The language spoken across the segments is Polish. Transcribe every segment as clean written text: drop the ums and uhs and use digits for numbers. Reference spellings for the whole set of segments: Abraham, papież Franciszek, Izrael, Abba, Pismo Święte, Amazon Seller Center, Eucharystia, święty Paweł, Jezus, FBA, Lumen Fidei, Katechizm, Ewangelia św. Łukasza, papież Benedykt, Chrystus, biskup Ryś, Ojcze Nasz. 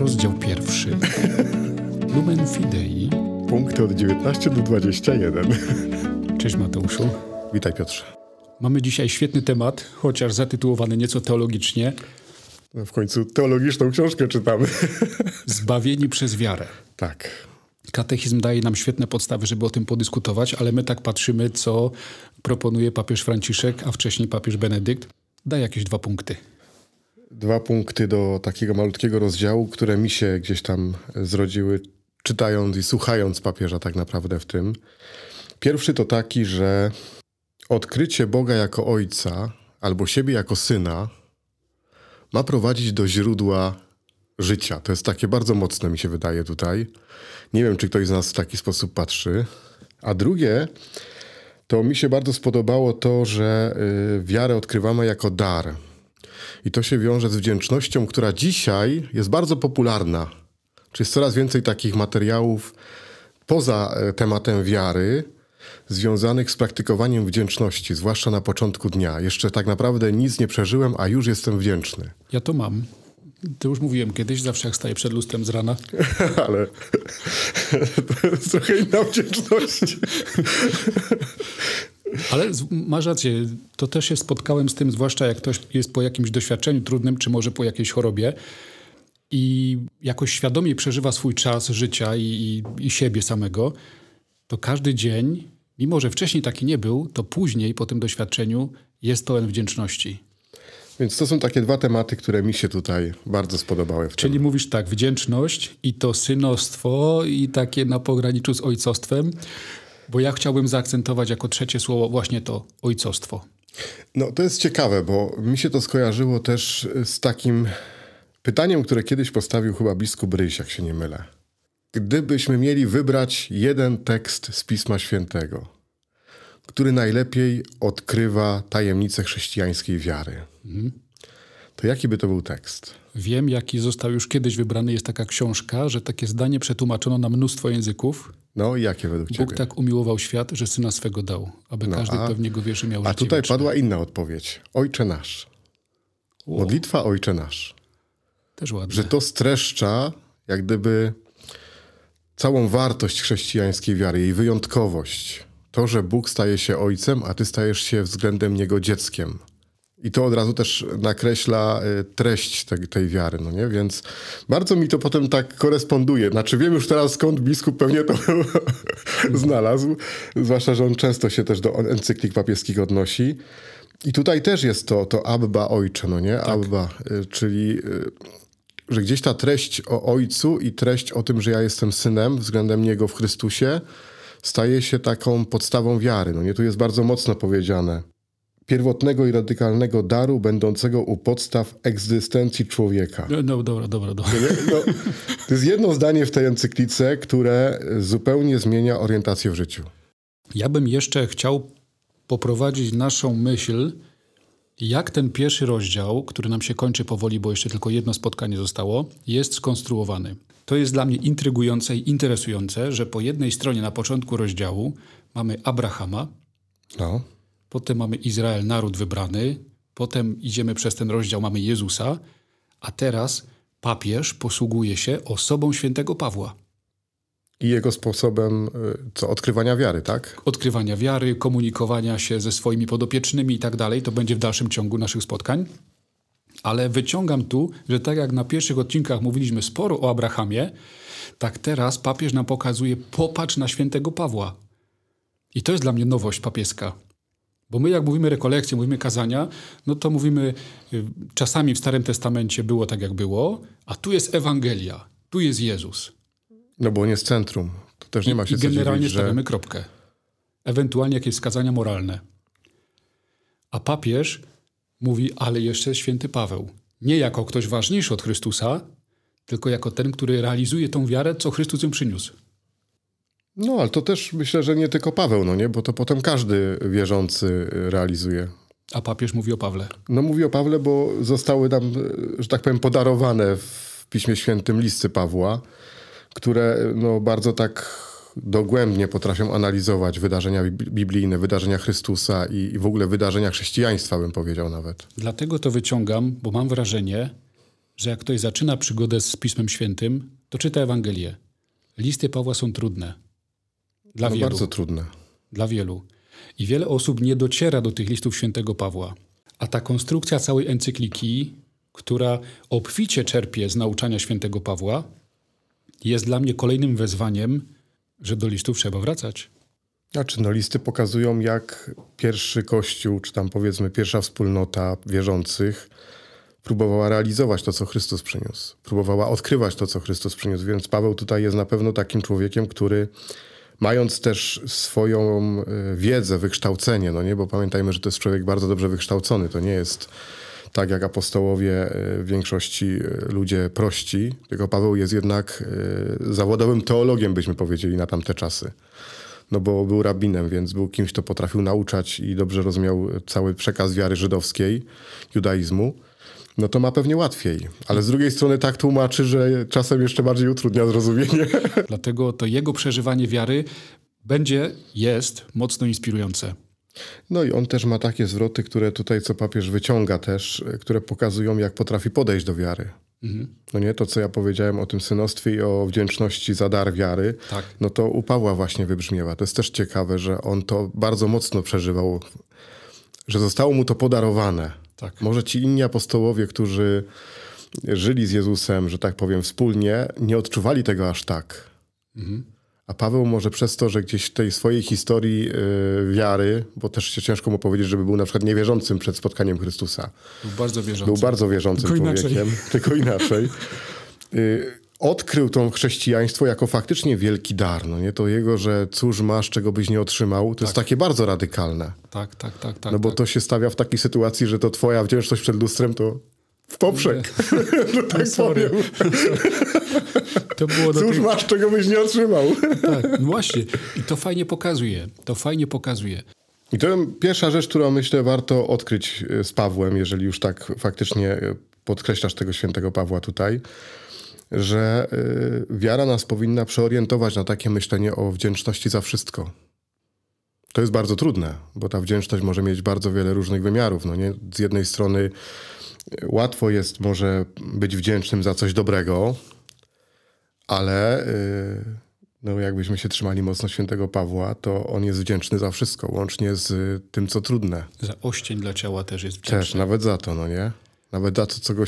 rozdział 1. Lumen Fidei. Punkty od 19 do 21. Cześć Mateuszu. Witaj Piotrze. Mamy dzisiaj świetny temat, chociaż zatytułowany nieco teologicznie. No w końcu teologiczną książkę czytamy. Zbawieni przez wiarę. Tak. Katechizm daje nam świetne podstawy, żeby o tym podyskutować, ale my tak patrzymy, co proponuje papież Franciszek, a wcześniej papież Benedykt. Daj jakieś 2 punkty. 2 punkty do takiego malutkiego rozdziału, które mi się gdzieś tam zrodziły, czytając i słuchając papieża tak naprawdę w tym. Pierwszy to taki, że odkrycie Boga jako Ojca albo siebie jako Syna ma prowadzić do źródła życia. To jest takie bardzo mocne, mi się wydaje tutaj. Nie wiem, czy ktoś z nas w taki sposób patrzy. A drugie, to mi się bardzo spodobało to, że wiarę odkrywamy jako dar. I to się wiąże z wdzięcznością, która dzisiaj jest bardzo popularna. Czyli jest coraz więcej takich materiałów poza tematem wiary, związanych z praktykowaniem wdzięczności, zwłaszcza na początku dnia. Jeszcze tak naprawdę nic nie przeżyłem, a już jestem wdzięczny. Ja to mam. To już mówiłem kiedyś, zawsze jak staję przed lustrem z rana. Ale to jest trochę inna wdzięczność. Ale masz rację, to też się spotkałem z tym, zwłaszcza jak ktoś jest po jakimś doświadczeniu trudnym, czy może po jakiejś chorobie i jakoś świadomie przeżywa swój czas życia i siebie samego, to każdy dzień, mimo że wcześniej taki nie był, to później po tym doświadczeniu jest pełen wdzięczności. Więc to są takie 2 tematy, które mi się tutaj bardzo spodobały. Czyli mówisz tak, wdzięczność i to synostwo i takie na pograniczu z ojcostwem, bo ja chciałbym zaakcentować jako trzecie słowo właśnie to ojcostwo. No to jest ciekawe, bo mi się to skojarzyło też z takim pytaniem, które kiedyś postawił chyba biskup Ryś, jak się nie mylę. Gdybyśmy mieli wybrać jeden tekst z Pisma Świętego, który najlepiej odkrywa tajemnicę chrześcijańskiej wiary, to jaki by to był tekst? Wiem, jaki został już kiedyś wybrany. Jest taka książka, że takie zdanie przetłumaczono na mnóstwo języków. No i jakie według ciebie? Bóg tak umiłował świat, że Syna swego dał, aby każdy pewnie go wierzy miał życie. A tutaj padła inna odpowiedź. Ojcze Nasz. O. Modlitwa Ojcze Nasz. Też ładne. Że to streszcza jak gdyby całą wartość chrześcijańskiej wiary, jej wyjątkowość. To, że Bóg staje się Ojcem, a ty stajesz się względem Niego dzieckiem. I to od razu też nakreśla treść tej wiary, no nie? Więc bardzo mi to potem tak koresponduje. Znaczy wiem już teraz, skąd biskup pewnie to znalazł, zwłaszcza, że on często się też do encyklik papieskich odnosi. I tutaj też jest to Abba Ojcze, no nie? Tak. Abba, czyli że gdzieś ta treść o Ojcu i treść o tym, że ja jestem Synem względem Niego w Chrystusie, staje się taką podstawą wiary, no nie? Tu jest bardzo mocno powiedziane. Pierwotnego i radykalnego daru będącego u podstaw egzystencji człowieka. No dobra. No, to jest jedno zdanie w tej encyklice, które zupełnie zmienia orientację w życiu. Ja bym jeszcze chciał poprowadzić naszą myśl, jak ten 1 rozdział, który nam się kończy powoli, bo jeszcze tylko 1 spotkanie zostało, jest skonstruowany. To jest dla mnie intrygujące i interesujące, że po jednej stronie na początku rozdziału mamy Abrahama, no. Potem mamy Izrael, naród wybrany. Potem idziemy przez ten rozdział, mamy Jezusa. A teraz papież posługuje się osobą świętego Pawła. I jego sposobem odkrywania wiary, tak? Odkrywania wiary, komunikowania się ze swoimi podopiecznymi i tak dalej. To będzie w dalszym ciągu naszych spotkań. Ale wyciągam tu, że tak jak na pierwszych odcinkach mówiliśmy sporo o Abrahamie, tak teraz papież nam pokazuje, popatrz na świętego Pawła. I to jest dla mnie nowość papieska. Bo my jak mówimy rekolekcje, mówimy kazania, no to mówimy, czasami w Starym Testamencie było tak jak było, a tu jest Ewangelia, tu jest Jezus. No bo on jest centrum. To też nie ma się co dziwić, generalnie stawiamy kropkę. Ewentualnie jakieś wskazania moralne. A papież mówi, ale jeszcze święty Paweł. Nie jako ktoś ważniejszy od Chrystusa, tylko jako ten, który realizuje tą wiarę, co Chrystus im przyniósł. No, ale to też myślę, że nie tylko Paweł, no nie? Bo to potem każdy wierzący realizuje. A papież mówi o Pawle. No mówi o Pawle, bo zostały nam, że tak powiem, podarowane w Piśmie Świętym listy Pawła, które no, bardzo tak dogłębnie potrafią analizować wydarzenia biblijne, wydarzenia Chrystusa i w ogóle wydarzenia chrześcijaństwa, bym powiedział nawet. Dlatego to wyciągam, bo mam wrażenie, że jak ktoś zaczyna przygodę z Pismem Świętym, to czyta Ewangelię. Listy Pawła są trudne. Dla wielu. Bardzo trudne. Dla wielu. I wiele osób nie dociera do tych listów świętego Pawła. A ta konstrukcja całej encykliki, która obficie czerpie z nauczania świętego Pawła, jest dla mnie kolejnym wezwaniem, że do listów trzeba wracać. Znaczy, no, listy pokazują, jak pierwszy Kościół, czy tam powiedzmy pierwsza wspólnota wierzących próbowała realizować to, co Chrystus przyniósł. Próbowała odkrywać to, co Chrystus przyniósł. Więc Paweł tutaj jest na pewno takim człowiekiem, który mając też swoją wiedzę, wykształcenie, no nie, bo pamiętajmy, że to jest człowiek bardzo dobrze wykształcony. To nie jest tak jak apostołowie w większości ludzie prości, tylko Paweł jest jednak zawodowym teologiem, byśmy powiedzieli, na tamte czasy. No bo był rabinem, więc był kimś, kto potrafił nauczać i dobrze rozumiał cały przekaz wiary żydowskiej, judaizmu. No to ma pewnie łatwiej, ale z drugiej strony tak tłumaczy, że czasem jeszcze bardziej utrudnia zrozumienie. Dlatego to jego przeżywanie wiary jest mocno inspirujące. No i on też ma takie zwroty, które tutaj co papież wyciąga też, które pokazują, jak potrafi podejść do wiary. Mhm. No nie, to co ja powiedziałem o tym synostwie i o wdzięczności za dar wiary, tak. No to u Pawła właśnie wybrzmiewa. To jest też ciekawe, że on to bardzo mocno przeżywał, że zostało mu to podarowane. Tak. Może ci inni apostołowie, którzy żyli z Jezusem, że tak powiem, wspólnie, nie odczuwali tego aż tak. Mhm. A Paweł może przez to, że gdzieś w tej swojej historii wiary, bo też się ciężko mu powiedzieć, żeby był na przykład niewierzącym przed spotkaniem Chrystusa. Był bardzo wierzącym człowiekiem, tylko inaczej. Odkrył to chrześcijaństwo jako faktycznie wielki dar. No nie? To jego, że cóż masz, czego byś nie otrzymał, to jest takie bardzo radykalne. Tak. No bo to się stawia w takiej sytuacji, że to twoja wdzięczność przed lustrem to w poprzek. No tak powiem. To było cóż masz, czego byś nie otrzymał. Tak, właśnie. I to fajnie pokazuje. I to pierwsza rzecz, którą myślę warto odkryć z Pawłem, jeżeli już tak faktycznie podkreślasz tego świętego Pawła tutaj, że wiara nas powinna przeorientować na takie myślenie o wdzięczności za wszystko. To jest bardzo trudne, bo ta wdzięczność może mieć bardzo wiele różnych wymiarów. No nie? Z jednej strony łatwo jest może być wdzięcznym za coś dobrego, ale no jakbyśmy się trzymali mocno świętego Pawła, to on jest wdzięczny za wszystko, łącznie z tym, co trudne. Za oścień dla ciała też jest wdzięczny. Też, nawet za to, no nie? Nawet za to, co go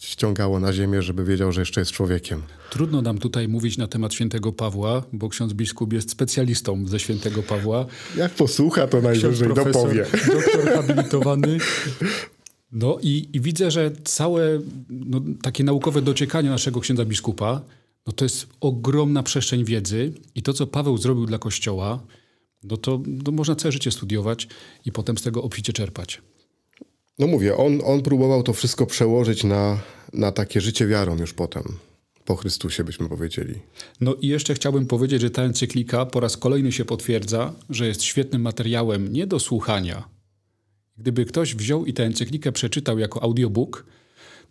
ściągało na ziemię, żeby wiedział, że jeszcze jest człowiekiem. Trudno nam tutaj mówić na temat świętego Pawła, bo ksiądz biskup jest specjalistą ze świętego Pawła. Jak posłucha, to najwyżej dopowie. Doktor habilitowany. No i widzę, że całe takie naukowe dociekanie naszego księdza biskupa, no to jest ogromna przestrzeń wiedzy i to, co Paweł zrobił dla Kościoła, no to można całe życie studiować i potem z tego obficie czerpać. No mówię, on próbował to wszystko przełożyć na takie życie wiarą już potem, po Chrystusie byśmy powiedzieli. No i jeszcze chciałbym powiedzieć, że ta encyklika po raz kolejny się potwierdza, że jest świetnym materiałem nie do słuchania. Gdyby ktoś wziął i tę encyklikę przeczytał jako audiobook,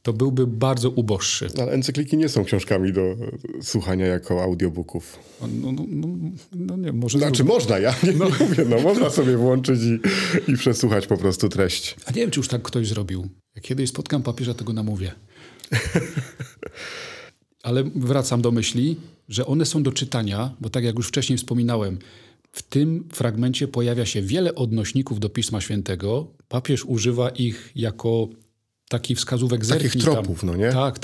to byłby bardzo uboższy. Ale encykliki nie są książkami do słuchania jako audiobooków. Nie, może... Znaczy można, ja nie mówię, można sobie włączyć i przesłuchać po prostu treść. A nie wiem, czy już tak ktoś zrobił. Jak kiedyś spotkam papieża, tego namówię. Ale wracam do myśli, że one są do czytania, bo tak jak już wcześniej wspominałem, w tym fragmencie pojawia się wiele odnośników do Pisma Świętego. Papież używa ich jako takich wskazówek, takich tropów, tam. No nie? Tak.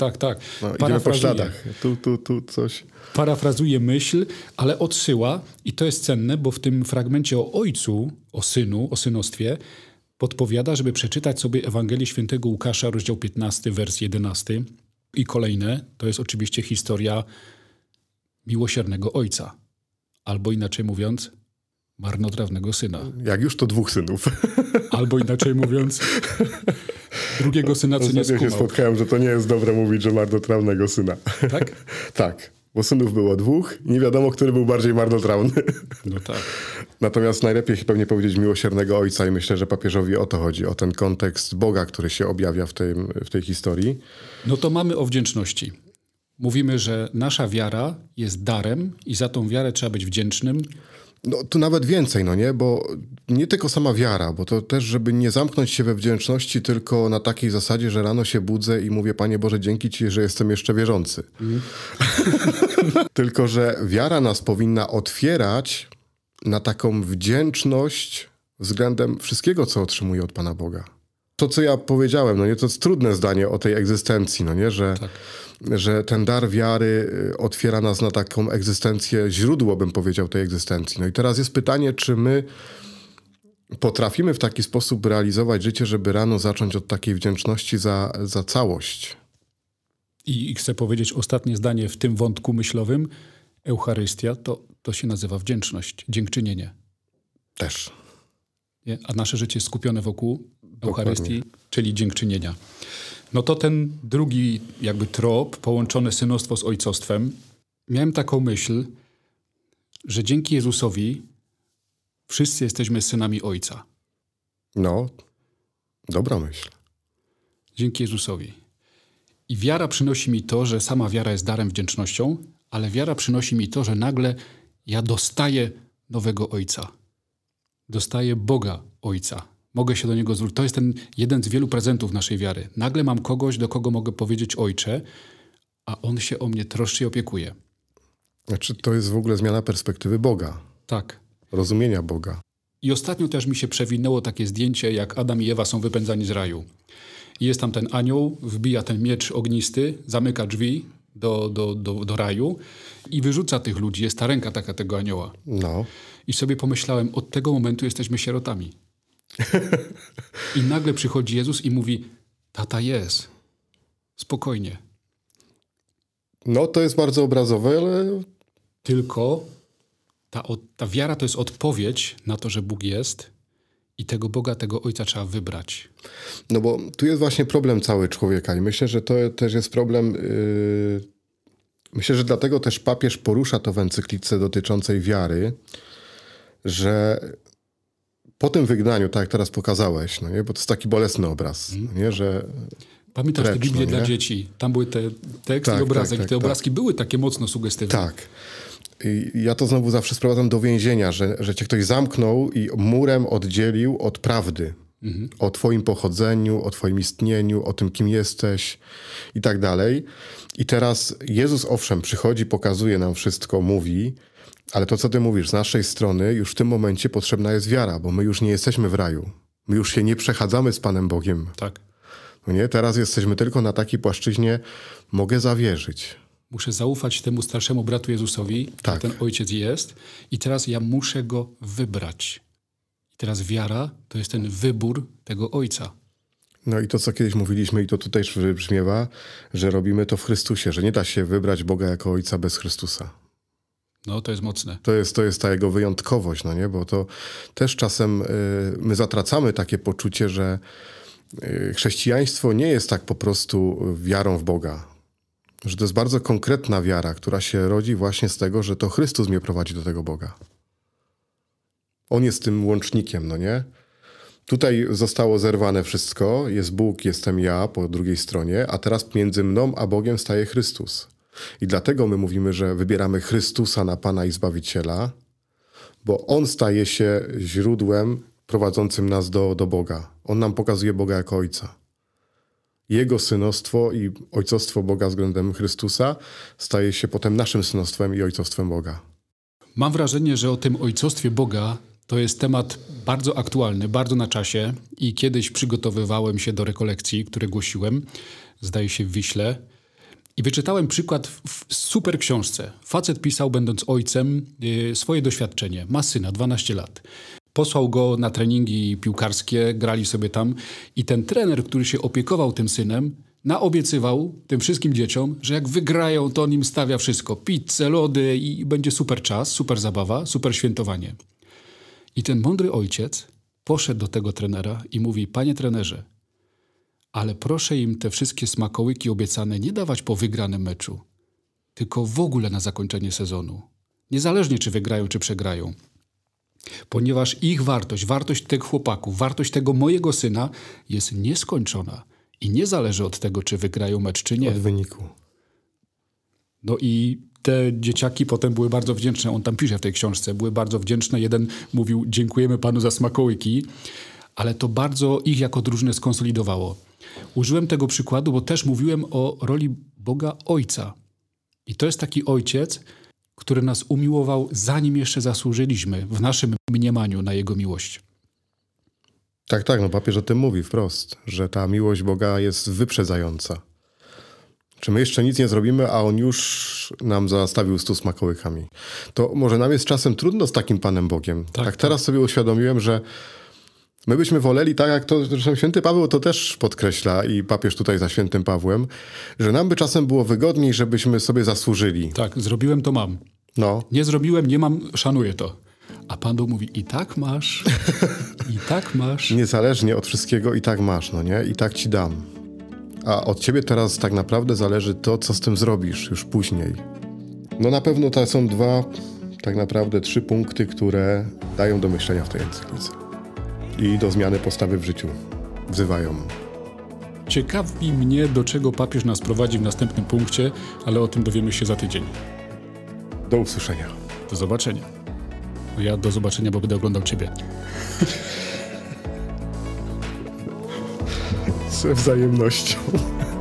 No, idziemy po śladach. Tu coś. Parafrazuje myśl, ale odsyła i to jest cenne, bo w tym fragmencie o ojcu, o synu, o synostwie podpowiada, żeby przeczytać sobie Ewangelię św. Łukasza, rozdział 15, wers 11 i kolejne. To jest oczywiście historia miłosiernego ojca. Albo inaczej mówiąc, marnotrawnego syna. Jak już to dwóch synów. Albo inaczej mówiąc, drugiego syna, co nie skumał. Ja się spotkałem, że to nie jest dobre mówić, że marnotrawnego syna. Tak? Tak, bo synów było dwóch i nie wiadomo, który był bardziej marnotrawny. No tak. Natomiast najlepiej pewnie powiedzieć miłosiernego ojca i myślę, że papieżowi o to chodzi, o ten kontekst Boga, który się objawia w tej historii. No to mamy o wdzięczności. Mówimy, że nasza wiara jest darem i za tą wiarę trzeba być wdzięcznym. No, tu nawet więcej, no nie? Bo nie tylko sama wiara, bo to też, żeby nie zamknąć się we wdzięczności tylko na takiej zasadzie, że rano się budzę i mówię, Panie Boże, dzięki Ci, że jestem jeszcze wierzący. Tylko, że wiara nas powinna otwierać na taką wdzięczność względem wszystkiego, co otrzymuję od Pana Boga. To, co ja powiedziałem, no nie, to jest trudne zdanie o tej egzystencji, no nie, że... Tak. Że ten dar wiary otwiera nas na taką egzystencję, źródło bym powiedział tej egzystencji. No i teraz jest pytanie, czy my potrafimy w taki sposób realizować życie, żeby rano zacząć od takiej wdzięczności za całość. I chcę powiedzieć ostatnie zdanie w tym wątku myślowym. Eucharystia to się nazywa wdzięczność, dziękczynienie. Też. Nie? A nasze życie jest skupione wokół Eucharystii, czyli dziękczynienia. No to ten drugi jakby trop, połączone synostwo z ojcostwem. Miałem taką myśl, że dzięki Jezusowi wszyscy jesteśmy synami Ojca. No, dobra myśl. Dzięki Jezusowi. I wiara przynosi mi to, że sama wiara jest darem wdzięcznością, ale wiara przynosi mi to, że nagle ja dostaję nowego Ojca. Dostaję Boga Ojca. Mogę się do Niego zwrócić. To jest ten jeden z wielu prezentów naszej wiary. Nagle mam kogoś, do kogo mogę powiedzieć Ojcze, a On się o mnie troszczy i opiekuje. Znaczy to jest w ogóle zmiana perspektywy Boga. Tak. Rozumienia Boga. I ostatnio też mi się przewinęło takie zdjęcie, jak Adam i Ewa są wypędzani z raju. I jest tam ten anioł, wbija ten miecz ognisty, zamyka drzwi do raju i wyrzuca tych ludzi. Jest ta ręka taka tego anioła. No. I sobie pomyślałem, od tego momentu jesteśmy sierotami. I nagle przychodzi Jezus i mówi, tata jest, spokojnie. No to jest bardzo obrazowe, ale... Tylko ta wiara to jest odpowiedź na to, że Bóg jest i tego Boga, tego Ojca trzeba wybrać. No bo tu jest właśnie problem cały człowieka i myślę, że to też jest problem... Myślę, że dlatego też papież porusza to w encyklice dotyczącej wiary, że... Po tym wygnaniu, tak jak teraz pokazałeś, no nie? Bo to jest taki bolesny obraz, nie? Że... Pamiętasz tę Biblię dla dzieci? Tam były te teksty i obrazek. Te obrazki były takie mocno sugestywne. Tak. I ja to znowu zawsze sprowadzam do więzienia, że cię ktoś zamknął i murem oddzielił od prawdy. Mhm. O twoim pochodzeniu, o twoim istnieniu, o tym, kim jesteś i tak dalej. I teraz Jezus owszem przychodzi, pokazuje nam wszystko, mówi... Ale to, co ty mówisz, z naszej strony już w tym momencie potrzebna jest wiara, bo my już nie jesteśmy w raju. My już się nie przechadzamy z Panem Bogiem. Tak. No nie? Teraz jesteśmy tylko na takiej płaszczyźnie, mogę zawierzyć. Muszę zaufać temu starszemu bratu Jezusowi, tak. Że ten ojciec jest i teraz ja muszę go wybrać. I teraz wiara to jest ten wybór tego ojca. No i to, co kiedyś mówiliśmy i to tutaj wybrzmiewa, że robimy to w Chrystusie, że nie da się wybrać Boga jako ojca bez Chrystusa. No, to jest mocne. To jest ta jego wyjątkowość, no nie? Bo to też czasem my zatracamy takie poczucie, że chrześcijaństwo nie jest tak po prostu wiarą w Boga. Że to jest bardzo konkretna wiara, która się rodzi właśnie z tego, że to Chrystus mnie prowadzi do tego Boga. On jest tym łącznikiem, no nie? Tutaj zostało zerwane wszystko. Jest Bóg, jestem ja po drugiej stronie, a teraz między mną a Bogiem staje Chrystus. I dlatego my mówimy, że wybieramy Chrystusa na Pana i Zbawiciela, bo On staje się źródłem prowadzącym nas do Boga. On nam pokazuje Boga jako Ojca. Jego synostwo i ojcostwo Boga względem Chrystusa staje się potem naszym synostwem i ojcostwem Boga. Mam wrażenie, że o tym ojcostwie Boga to jest temat bardzo aktualny, bardzo na czasie i kiedyś przygotowywałem się do rekolekcji, które głosiłem, zdaje się w Wiśle, i wyczytałem przykład w super książce. Facet pisał, będąc ojcem, swoje doświadczenie. Ma syna, 12 lat. Posłał go na treningi piłkarskie, grali sobie tam. I ten trener, który się opiekował tym synem, naobiecywał tym wszystkim dzieciom, że jak wygrają, to on im stawia wszystko. Pizzę, lody i będzie super czas, super zabawa, super świętowanie. I ten mądry ojciec poszedł do tego trenera i mówi, panie trenerze, ale proszę im te wszystkie smakołyki obiecane nie dawać po wygranym meczu, tylko w ogóle na zakończenie sezonu. Niezależnie, czy wygrają, czy przegrają. Ponieważ ich wartość tych chłopaków, wartość tego mojego syna jest nieskończona i nie zależy od tego, czy wygrają mecz, czy nie. Od wyniku. No i te dzieciaki potem były bardzo wdzięczne. On tam pisze w tej książce, były bardzo wdzięczne. Jeden mówił: dziękujemy panu za smakołyki, ale to bardzo ich jako drużynę skonsolidowało. Użyłem tego przykładu, bo też mówiłem o roli Boga Ojca. I to jest taki Ojciec, który nas umiłował, zanim jeszcze zasłużyliśmy w naszym mniemaniu na Jego miłość. Tak, tak, no papież o tym mówi wprost, że ta miłość Boga jest wyprzedzająca. Czy my jeszcze nic nie zrobimy, a On już nam zastawił stół smakołykami. To może nam jest czasem trudno z takim Panem Bogiem. Tak, teraz sobie uświadomiłem, że my byśmy woleli, tak jak to zresztą święty Paweł to też podkreśla i papież tutaj za świętym Pawłem, że nam by czasem było wygodniej, żebyśmy sobie zasłużyli. Tak, zrobiłem, to mam. No. Nie zrobiłem, nie mam, szanuję to. A Pan Bóg mówi: i tak masz, i tak masz. Niezależnie od wszystkiego i tak masz, no nie? I tak ci dam. A od ciebie teraz tak naprawdę zależy to, co z tym zrobisz już później. No na pewno to są trzy punkty, które dają do myślenia w tej encyklice. I do zmiany postawy w życiu wzywają. Ciekawi mnie, do czego papież nas prowadzi w następnym punkcie, ale o tym dowiemy się za tydzień. Do usłyszenia. Do zobaczenia. Ja do zobaczenia, bo będę oglądał ciebie. Ze wzajemnością.